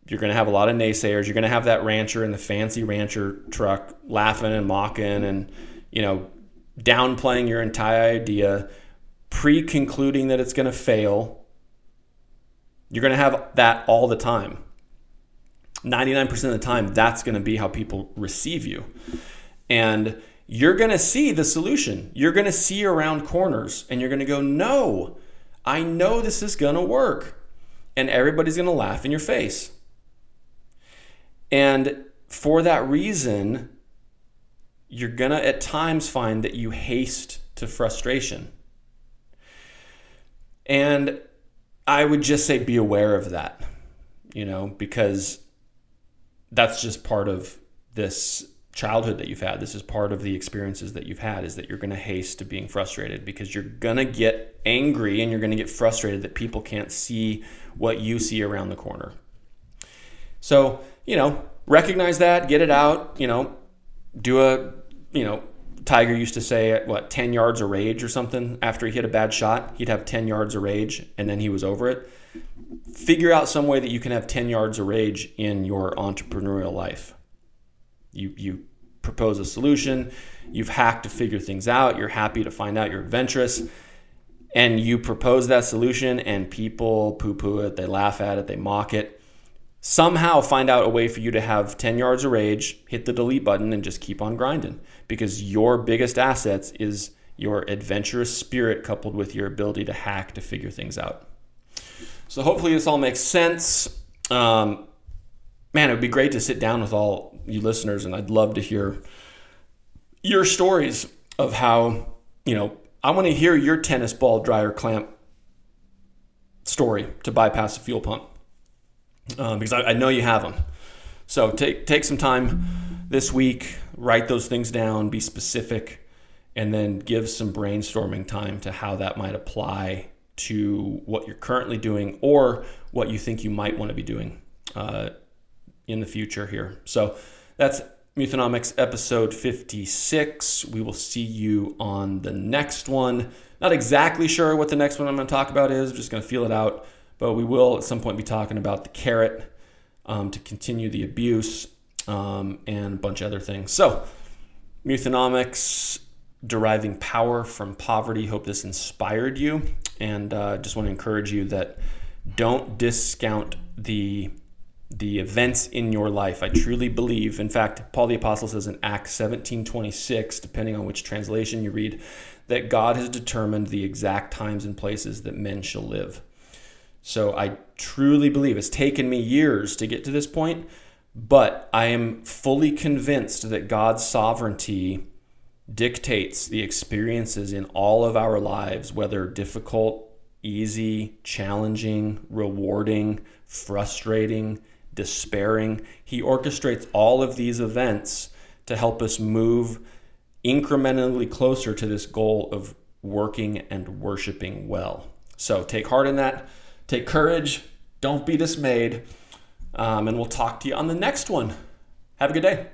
You're going to have a lot of naysayers. You're going to have that rancher in the fancy rancher truck laughing and mocking and, downplaying your entire idea, pre-concluding that it's going to fail. You're going to have that all the time. 99% of the time, that's going to be how people receive you. And you're going to see the solution. You're going to see around corners and you're going to go, no, I know this is going to work. And everybody's going to laugh in your face. And for that reason, you're going to at times find that you haste to frustration. And I would just say be aware of that, because that's just part of this childhood that you've had. This is part of the experiences that you've had, is that you're going to haste to being frustrated because you're going to get angry and you're going to get frustrated that people can't see what you see around the corner. So, recognize that, get it out, do a, Tiger used to say, 10 yards of rage or something. After he hit a bad shot, he'd have 10 yards of rage, and then he was over it. Figure out some way that you can have 10 yards of rage in your entrepreneurial life. You propose a solution. You've hacked to figure things out. You're happy to find out. You're adventurous. And you propose that solution, and people poo-poo it. They laugh at it. They mock it. Somehow find out a way for you to have 10 yards of rage, hit the delete button, and just keep on grinding, because your biggest assets is your adventurous spirit coupled with your ability to hack to figure things out. So hopefully this all makes sense. Man, it would be great to sit down with all you listeners, and I'd love to hear your stories of how, I want to hear your tennis ball dryer clamp story to bypass a fuel pump. Because I know you have them. So take some time this week, write those things down, be specific, and then give some brainstorming time to how that might apply to what you're currently doing or what you think you might want to be doing in the future here. So that's Muthanomics episode 56. We will see you on the next one. Not exactly sure what the next one I'm going to talk about is. I'm just going to feel it out. But we will at some point be talking about the carrot to continue the abuse and a bunch of other things. So, Muthanomics, deriving power from poverty. Hope this inspired you. And just want to encourage you that don't discount the events in your life. I truly believe, in fact, Paul the Apostle says in Acts 17:26, depending on which translation you read, that God has determined the exact times and places that men shall live. So I truly believe it's taken me years to get to this point, but I am fully convinced that God's sovereignty dictates the experiences in all of our lives, whether difficult, easy, challenging, rewarding, frustrating, despairing. He orchestrates all of these events to help us move incrementally closer to this goal of working and worshiping well. So take heart in that. Take courage, don't be dismayed, and we'll talk to you on the next one. Have a good day.